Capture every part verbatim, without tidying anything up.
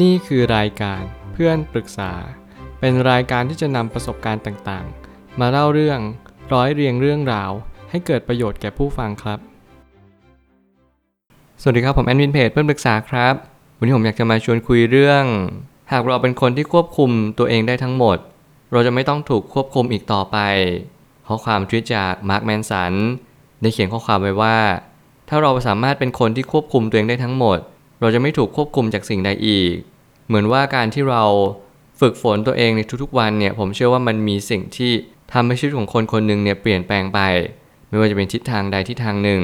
นี่คือรายการเพื่อนปรึกษาเป็นรายการที่จะนำประสบการณ์ต่างๆมาเล่าเรื่องร้อยเรียงเรื่องราวให้เกิดประโยชน์แก่ผู้ฟังครับสวัสดีครับผมแอดมินเพจเพื่อนปรึกษาครับวันนี้ผมอยากจะมาชวนคุยเรื่องหากเราเป็นคนที่ควบคุมตัวเองได้ทั้งหมดเราจะไม่ต้องถูกควบคุมอีกต่อไปข้อความทวิตจากมาร์คแมนสันได้เขียนข้อความไว้ว่าถ้าเราสามารถเป็นคนที่ควบคุมตัวเองได้ทั้งหมดเราจะไม่ถูกควบคุมจากสิ่งใดอีกเหมือนว่าการที่เราฝึกฝนตัวเองในทุกๆวันเนี่ยผมเชื่อว่ามันมีสิ่งที่ทำให้ชีวิตของคนคนหนึ่งเนี่ยเปลี่ยนแปลงไปไม่ว่าจะเป็นทิศทางใดทิศทางหนึ่ง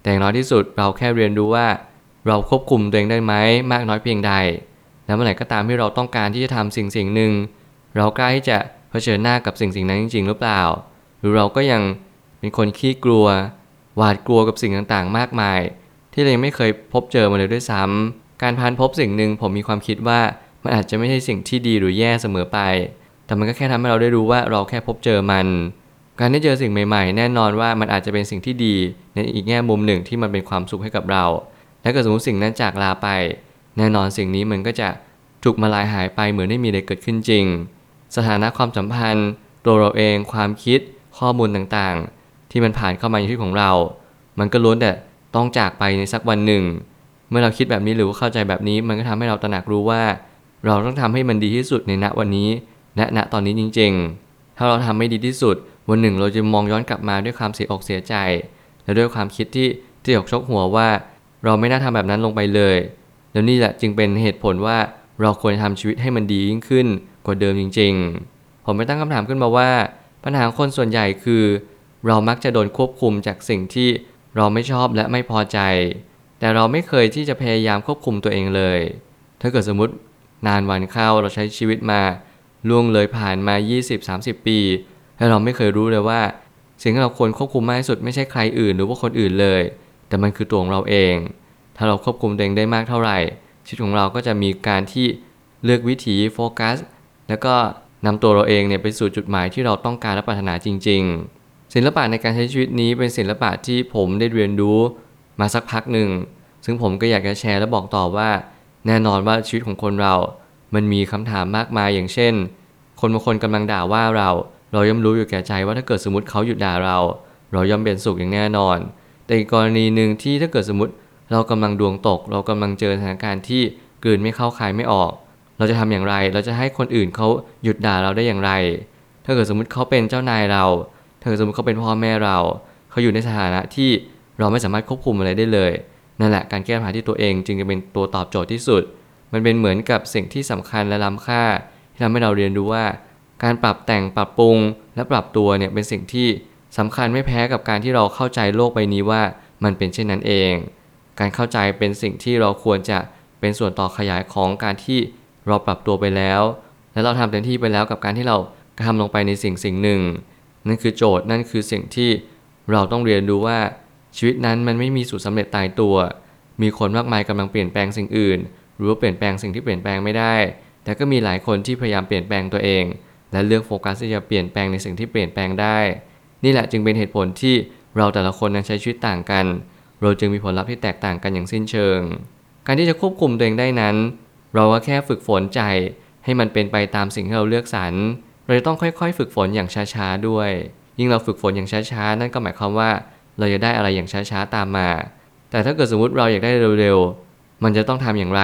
แต่อย่างน้อยที่สุดเราแค่เรียนรู้ว่าเราควบคุมตัวเองได้ไหมมากน้อยเพียงใดและเมื่อไหร่ก็ตามที่เราต้องการที่จะทำสิ่งสิ่งหนึ่งเรากล้าที่จะเผชิญหน้ากับสิ่งสิ่งนั้นจริงๆหรือเปล่าหรือเราก็ยังเป็นคนขี้กลัวหวาดกลัวกับสิ่งต่างๆมากมายที่เรายังไม่เคยพบเจอมาเลยด้วยซ้ำการพานพบสิ่งหนึ่งผมมีความคิดว่ามันอาจจะไม่ใช่สิ่งที่ดีหรือแย่เสมอไปแต่มันก็แค่ทำให้เราได้รู้ว่าเราแค่พบเจอมันการได้เจอสิ่งใหม่ๆแน่นอนว่ามันอาจจะเป็นสิ่งที่ดีในอีกแง่มุมหนึ่งที่มันเป็นความสุขให้กับเราและถ้าสมมติสิ่งนั้นจากลาไปแน่นอนสิ่งนี้มันก็จะถูกมาลายหายไปเหมือนไม่มีอะไรเกิดขึ้นจริงสถานะความสัมพันธ์ตัวเราเองความคิดข้อมูลต่างๆที่มันผ่านเข้ามาในชีวิตของเรามันก็ล้วนแต่ต้องจากไปในสักวันหนึ่งเมื่อเราคิดแบบนี้หรือว่าเข้าใจแบบนี้มันก็ทำให้เราตระหนักรู้ว่าเราต้องทำให้มันดีที่สุดในณวันนี้และณตอนนี้จริงๆถ้าเราทำไม่ดีที่สุดวันหนึ่งเราจะมองย้อนกลับมาด้วยความเสียอกเสียใจและด้วยความคิดที่เจี๊ยกชกหัวว่าเราไม่น่าทำแบบนั้นลงไปเลยแล้วนี่แหละจึงเป็นเหตุผลว่าเราควรทำชีวิตให้มันดียิ่งขึ้นกว่าเดิมจริงๆผมไปตั้งคำถามขึ้นมาว่าปัญหาคนส่วนใหญ่คือเรามักจะโดนควบคุมจากสิ่งที่เราไม่ชอบและไม่พอใจแต่เราไม่เคยที่จะพยายามควบคุมตัวเองเลยถ้าเกิดสมมตินานวันเข้าเราใช้ชีวิตมาล่วงเลยผ่านมา ยี่สิบถึงสามสิบ ปีและเราไม่เคยรู้เลยว่าสิ่งที่เราควรควบคุมมากที่สุดไม่ใช่ใครอื่นหรือว่าคนอื่นเลยแต่มันคือตัวของเราเองถ้าเราควบคุมตัวเองได้มากเท่าไหร่ชีวิตของเราก็จะมีการที่เลือกวิถีโฟกัสแล้วก็นำตัวเราเองเนี่ยไปสู่จุดหมายที่เราต้องการและปรารถนาจริงๆศิลปะในการใช้ชีวิตนี้เป็นศิลปะที่ผมได้เรียนรู้มาสักพักหนึ่งซึ่งผมก็อยากจะแชร์และบอกต่อว่าแน่นอนว่าชีวิตของคนเรามันมีคำถามมากมายอย่างเช่นคนบางคนกำลังด่าว่าเราเราย่อมรู้อยู่แก่ใจว่าถ้าเกิดสมมติเขาหยุดด่าเราเราย่อมเป็นสุขอย่างแน่นอนแต่อีกกรณีหนึ่งที่ถ้าเกิดสมมติเรากำลังดวงตกเรากำลังเจอสถานการณ์ที่กลืนไม่เข้าคายไม่ออกเราจะทำอย่างไรเราจะให้คนอื่นเขาหยุดด่าเราได้อย่างไรถ้าเกิดสมมติเขาเป็นเจ้านายเราถ้าเกิดสมมติเขาเป็นพ่อแม่เราเขาอยู่ในสถานะที่เราไม่สามารถควบคุมอะไรได้เลยนั่นแหละการแก้ปัญหาที่ตัวเองจึงจะเป็นตัวตอบโจทย์ที่สุดมันเป็นเหมือนกับสิ่งที่สำคัญและล้ำค่าที่ทำให้เราเรียนรู้ว่าการปรับแต่งปรับปรุงและปรับตัวเนี่ยเป็นสิ่งที่สำคัญไม่แพ้กับการที่เราเข้าใจโลกใบนี้ว่ามันเป็นเช่นนั้นเองการเข้าใจเป็นสิ่งที่เราควรจะเป็นส่วนต่อขยายของการที่เราปรับตัวไปแล้วและเราทำเต็มที่ไปแล้วกับการที่เราทำลงไปในสิ่งสิ่งหนึ่งนั่นคือโจทย์นั่นคือสิ่งที่เราต้องเรียนรู้ว่าชีวิตนั้นมันไม่มีสูตรสำเร็จตายตัวมีคนมากมายกำลังเปลี่ยนแปลงสิ่งอื่นหรือว่าเปลี่ยนแปลงสิ่งที่เปลี่ยนแปลงไม่ได้แต่ก็มีหลายคนที่พยายามเปลี่ยนแปลงตัวเองและเลือกโฟกัสที่จะเปลี่ยนแปลงในสิ่งที่เปลี่ยนแปลงได้นี่แหละจึงเป็นเหตุผลที่เราแต่ละคนนั้นใช้ชีวิตต่างกันเราจึงมีผลลัพธ์ที่แตกต่างกันอย่างสิ้นเชิงการที่จะควบคุมตัวเองได้นั้นเราก็แค่ฝึกฝนใจให้มันเป็นไปตามสิ่งที่เราเลือกสรรเราจะต้องค่อยๆฝึกฝนอย่างช้าๆด้วยยิ่งเราฝึกฝนอย่างช้าๆนั่นก็หมายความว่าเราจะได้อะไรอย่างช้าๆตามมาแต่ถ้าเกิดสมมติเราอยากได้เร็วๆมันจะต้องทำอย่างไร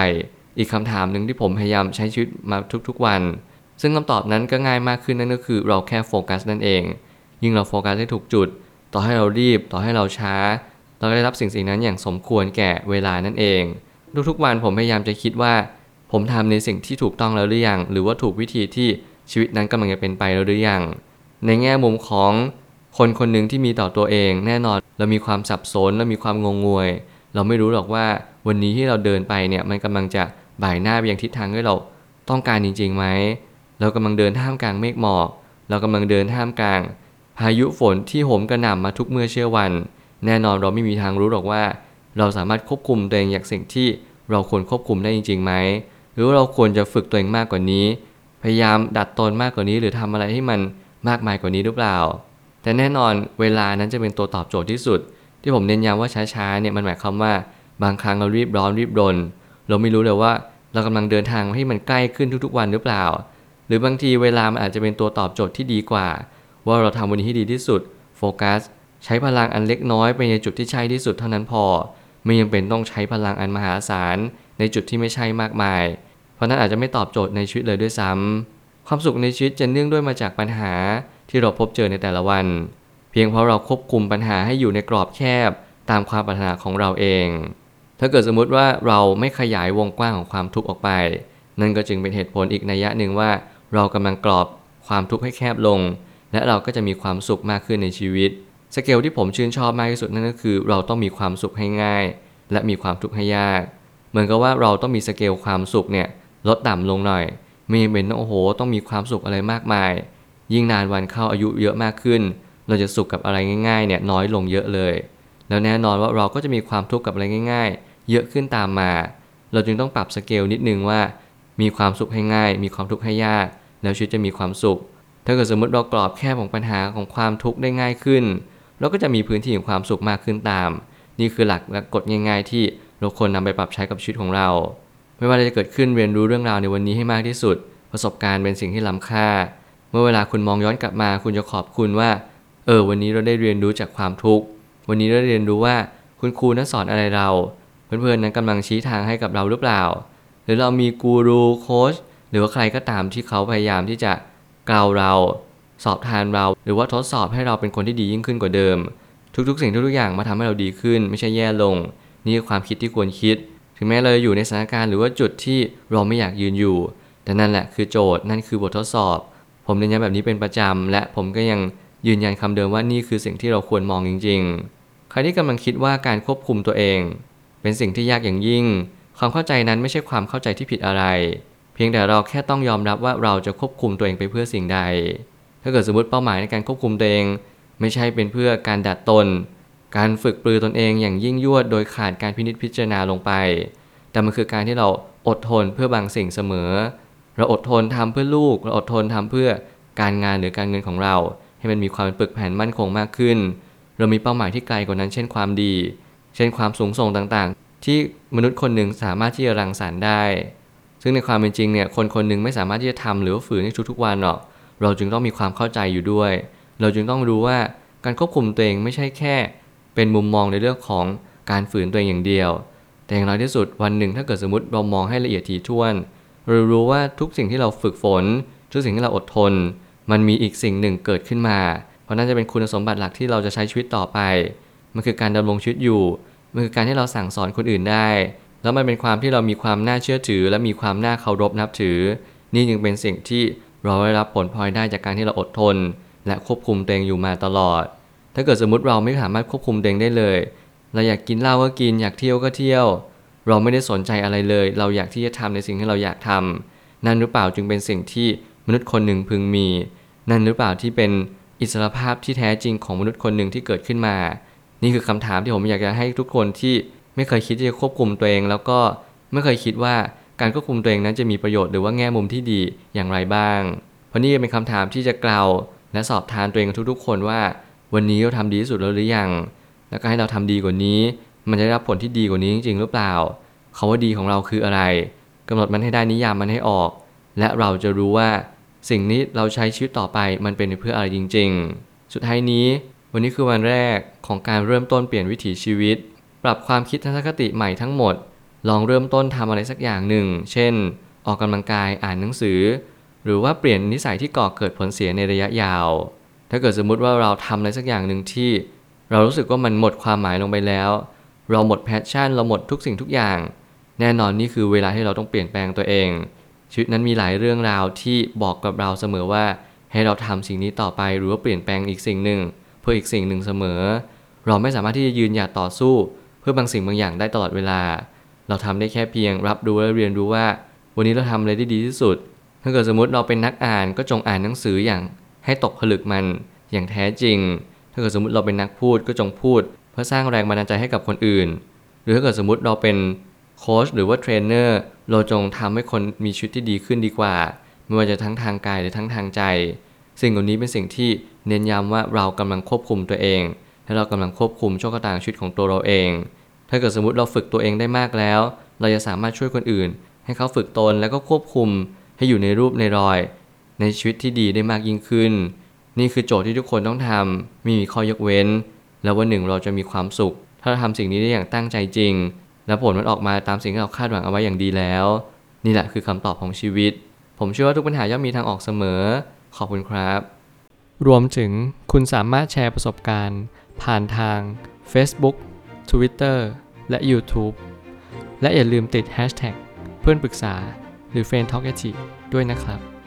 อีกคำถามหนึ่งที่ผมพยายามใช้ชีวิตมาทุกๆวันซึ่งคำตอบนั้นก็ง่ายมากขึ้นนั่นก็คือเราแค่โฟกัสนั่นเองยิ่งเราโฟกัสได้ถูกจุดต่อให้เรารีบต่อให้เราช้าเราได้รับสิ่งสิ่งนั้นอย่างสมควรแก่เวลานั่นเองทุกๆวันผมพยายามจะคิดว่าผมทำในสิ่งที่ถูกต้องแล้วหรือยังหรือว่าถูกวิธีที่ชีวิตนั้นกำลังจะเป็นไปแล้วหรือยังในแง่มุมของคนคนหนึ่งที่มีต่อตัวเองแน่นอนเรามีความสับสนและมีความงงงวยเราไม่รู้หรอกว่าวันนี้ที่เราเดินไปเนี่ยมันกำลังจะบ่ายหน้าไปอย่างทิศทางที่เราต้องการจริงๆไหมเรากำลังเดินท่ามกลางเมฆหมอกเรากำลังเดินท่ามกลางพายุฝนที่โหมกระหน่ำมาทุกเมื่อเช้าวันแน่นอนเราไม่มีทางรู้หรอกว่าเราสามารถควบคุมตัวเองอย่างสิ่งที่เราควรควบคุมได้จริงๆไหมหรือเราควรจะฝึกตัวเองมากกว่านี้พยายามดัดตนมากกว่านี้หรือทำอะไรให้มันมากมายกว่านี้หรือเปล่าแต่แน่นอนเวลานั้นจะเป็นตัวตอบโจทย์ที่สุดที่ผมเน้นย้ำว่าช้าๆเนี่ยมันหมายความว่าบางครั้งเรารีบร้อนรีบรนเราไม่รู้เลยว่า เรากำลังเดินทางให้มันใกล้ขึ้นทุกๆวันหรือเปล่าหรือบางทีเวลามันอาจจะเป็นตัวตอบโจทย์ที่ดีกว่าว่าเราทำวันนี้ให้ดีที่สุดโฟกัสใช้พลังอันเล็กน้อยไปในจุดที่ใช่ที่สุดเท่านั้นพอไม่ยังเป็นต้องใช้พลังอันมหาศาลในจุดที่ไม่ใช่มากมายเพราะนั้นอาจจะไม่ตอบโจทย์ในชีวิตเลยด้วยซ้ำความสุขในชีวิตจะเนื่องด้วยมาจากปัญหาที่เราพบเจอในแต่ละวันเพียงเพราะเราควบคุมปัญหาให้อยู่ในกรอบแคบตามความปรารถนาของเราเองถ้าเกิดสมมติว่าเราไม่ขยายวงกว้างของความทุกข์ออกไปนั่นก็จึงเป็นเหตุผลอีกนัยยะหนึ่งว่าเรากำลังกรอบความทุกข์ให้แคบลงและเราก็จะมีความสุขมากขึ้นในชีวิตสเกลที่ผมชื่นชอบมากที่สุดนั่นก็คือเราต้องมีความสุขให้ง่ายและมีความทุกข์ให้ยากเหมือนกับว่าเราต้องมีสเกลความสุขเนี่ยลดต่ำลงหน่อยไม่เป็นโอ้โหต้องมีความสุขอะไรมากมายยิ่งนานวันเข้าอายุเยอะมากขึ้นเราจะสุขกับอะไรง่ายๆเนี่ยน้อยลงเยอะเลยแล้วแน่นอนว่าเราก็จะมีความทุกข์กับอะไรง่ายๆเยอะขึ้นตามมาเราจึงต้องปรับสเกลนิดนึงว่ามีความสุขให้ง่ายมีความทุกข์ให้ยากแล้วชีวิตจะมีความสุขถ้าเกิดสมมติเรากรอบแคบของปัญหาของความทุกข์ได้ง่ายขึ้นเราก็จะมีพื้นที่ของความสุขมากขึ้นตามนี่คือหลักและกฎง่ายๆที่เราควรนำไปปรับใช้กับชีวิตของเราไม่ว่าอะไรจะเกิดขึ้นเรียนรู้เรื่องราวในวันนี้ให้มากที่สุดประสบการณ์เป็นสิ่งที่ล้ำค่าเมื่อเวลาคุณมองย้อนกลับมาคุณจะขอบคุณว่าเออวันนี้เราได้เรียนรู้จากความทุกข์วันนี้เราเรียนรู้ว่าคุณครูนั้นสอนอะไรเราเพื่อนๆนั้นกำลังชี้ทางให้กับเราหรือเปล่าหรือเรามีกูรูโค้ชหรือว่าใครก็ตามที่เขาพยายามที่จะกล่าวเราสอบทานเราหรือว่าทดสอบให้เราเป็นคนที่ดียิ่งขึ้นกว่าเดิมทุกๆสิ่งทุกๆอย่างมาทำให้เราดีขึ้นไม่ใช่แย่ลงนี่คือความคิดที่ควรคิดถึงแม้เราอยู่ในสถานการณ์หรือว่าจุดที่เราไม่อยากยืนอยู่แต่นั่นแหละคือโจทย์นั่นคือบททดสอบผมเน้นย้ำแบบนี้เป็นประจำและผมก็ยังยืนยันคำเดิมว่านี่คือสิ่งที่เราควรมองจริงๆใครที่กำลังคิดว่าการควบคุมตัวเองเป็นสิ่งที่ยากอย่างยิ่งความเข้าใจนั้นไม่ใช่ความเข้าใจที่ผิดอะไรเพียงแต่เราแค่ต้องยอมรับว่าเราจะควบคุมตัวเองไปเพื่อสิ่งใดถ้าเกิดสมมติเป้าหมายในการควบคุมตัวเองไม่ใช่เป็นเพื่อการดัดตนการฝึกปรือตนเองอย่างยิ่งยวดโดยขาดการพินิจพิจารณาลงไปแต่มันคือการที่เราอดทนเพื่อบางสิ่งเสมอเราอดทนทำเพื่อลูกเราอดทนทำเพื่อการงานหรือการเงินของเราให้มันมีความเป็นปึกแผ่นมั่นคงมากขึ้นเรามีเป้าหมายที่ไกลกว่านั้นเช่นความดีเช่นความสูงส่งต่างๆที่มนุษย์คนหนึ่งสามารถที่จะรังสรรค์ได้ซึ่งในความเป็นจริงเนี่ยคนคนหนึ่งไม่สามารถที่จะทำหรือฝืนในทุกๆวันหรอกเราจึงต้องมีความเข้าใจอยู่ด้วยเราจึงต้องรู้ว่าการควบคุมตัวเองไม่ใช่แค่เป็นมุมมองในเรื่องของการฝืนตัวเองอย่างเดียวแต่อย่างน้อยที่สุดวันหนึ่งถ้าเกิดสมมติเรามองให้ละเอียดถี่ถ้วนเรารู้ว่าทุกสิ่งที่เราฝึกฝนทุกสิ่งที่เราอดทนมันมีอีกสิ่งหนึ่งเกิดขึ้นมาเพราะนั่นจะเป็นคุณสมบัติหลักที่เราจะใช้ชีวิตต่อไปมันคือการดำรงชีวิตอยู่มันคือการที่เราสั่งสอนคนอื่นได้แล้วมันเป็นความที่เรามีความน่าเชื่อถือและมีความน่าเคารพนับถือนี่จึงเป็นสิ่งที่เราได้รับผลพลอยได้จากการที่เราอดทนและควบคุมตัวเองอยู่มาตลอดถ้าเกิดสมมติเราไม่สามารถควบคุมตัวเองได้เลยเราอยากกินเหล้าก็กินอยากเที่ยวก็เที่ยวเราไม่ได้สนใจอะไรเลยเราอยากที่จะทำในสิ่งที่เราอยากทำนั่นหรือเปล่าจึงเป็นสิ่งที่มนุษย์คนหนึ่งพึงมีนั่นหรือเปล่าที่เป็นอิสรภาพที่แท้จริงของมนุษย์คนหนึ่งที่เกิดขึ้นมานี่คือคำถามที่ผมอยากจะให้ทุกคนที่ไม่เคยคิดจะควบคุมตัวเองแล้วก็ไม่เคยคิดว่าการควบคุมตัวเองนั้นจะมีประโยชน์หรือว่าแง่มุมที่ดีอย่างไรบ้างเพราะนี่เป็นคำถามที่จะกล่าวและสอบทานตัวเองกับทุกๆคนว่าวันนี้เราทำดีที่สุดแล้วหรือยังแล้วก็ให้เราทำดีกว่านี้มันจะได้รับผลที่ดีกว่านี้จริงๆหรือเปล่าคำว่าดีของเราคืออะไรกำหนดมันให้ได้นิยามมันให้ออกและเราจะรู้ว่าสิ่งนี้เราใช้ชีวิตต่อไปมันเป็นเพื่ออะไรจริงๆสุดท้ายนี้วันนี้คือวันแรกของการเริ่มต้นเปลี่ยนวิถีชีวิตปรับความคิดทัศนคติใหม่ทั้งหมดลองเริ่มต้นทำอะไรสักอย่างหนึ่งเช่นออกกำลังกายอ่านหนังสือหรือว่าเปลี่ยนนิสัยที่ก่อเกิดผลเสียในระยะยาวถ้าเกิดสมมุติว่าเราทำอะไรสักอย่างหนึ่งที่เรารู้สึกว่ามันหมดความหมายลงไปแล้วเราหมดแพชชั่นเราหมดทุกสิ่งทุกอย่างแน่นอนนี่คือเวลาที่เราต้องเปลี่ยนแปลงตัวเองชีวิตนั้นมีหลายเรื่องราวที่บอกกับเราเสมอว่าให้เราทำสิ่งนี้ต่อไปหรือว่าเปลี่ยนแปลงอีกสิ่งหนึ่งเพื่ออีกสิ่งหนึ่งเสมอเราไม่สามารถที่จะยืนหยัดต่อสู้เพื่อบางสิ่งบางอย่างได้ตลอดเวลาเราทำได้แค่เพียงรับรู้และเรียนรู้ว่าวันนี้เราทำอะไรได้ดีที่สุดถ้าเกิดสมมติเราเป็นนักอ่านก็จงอ่านหนังสืออย่างให้ตกผลึกมันอย่างแท้จริงถ้าเกิดสมมติเราเป็นนักพูดก็จงพูดเพื่อสร้างแรงบันดาลใจให้กับคนอื่นหรือถ้าเกิดสมมติเราเป็นโค้ชหรือว่าเทรนเนอร์เราจงทำให้คนมีชีวิตที่ดีขึ้นดีกว่าไม่ว่าจะทั้งทางกายหรือทั้งทางใจสิ่งเหล่านี้เป็นสิ่งที่เน้นย้ำว่าเรากำลังควบคุมตัวเองและเรากำลังควบคุมโชคชะตาชีวิตของตัวเราเองถ้าเกิดสมมติเราฝึกตัวเองได้มากแล้วเราจะสามารถช่วยคนอื่น ให้เขาฝึกตนและก็ควบคุมให้อยู่ในรูปในรอยในชีวิตที่ดีได้มากยิ่งขึ้นนี่คือโจทย์ที่ทุกคนต้องทำไม่มีข้อยกเว้นและวันหนึ่งเราจะมีความสุขถ้าเราทำสิ่งนี้ได้อย่างตั้งใจจริงและผลมันออกมาตามสิ่งที่เราคาดหวังเอาไว้อย่างดีแล้วนี่แหละคือคำตอบของชีวิตผมเชื่อว่าทุกปัญหาย่อมมีทางออกเสมอขอบคุณครับรวมถึงคุณสามารถแชร์ประสบการณ์ผ่านทาง Facebook Twitter และ YouTube และอย่าลืมติด แฮชแท็ก เพื่อนปรึกษาหรือ Friend Talk ด้วยนะครับ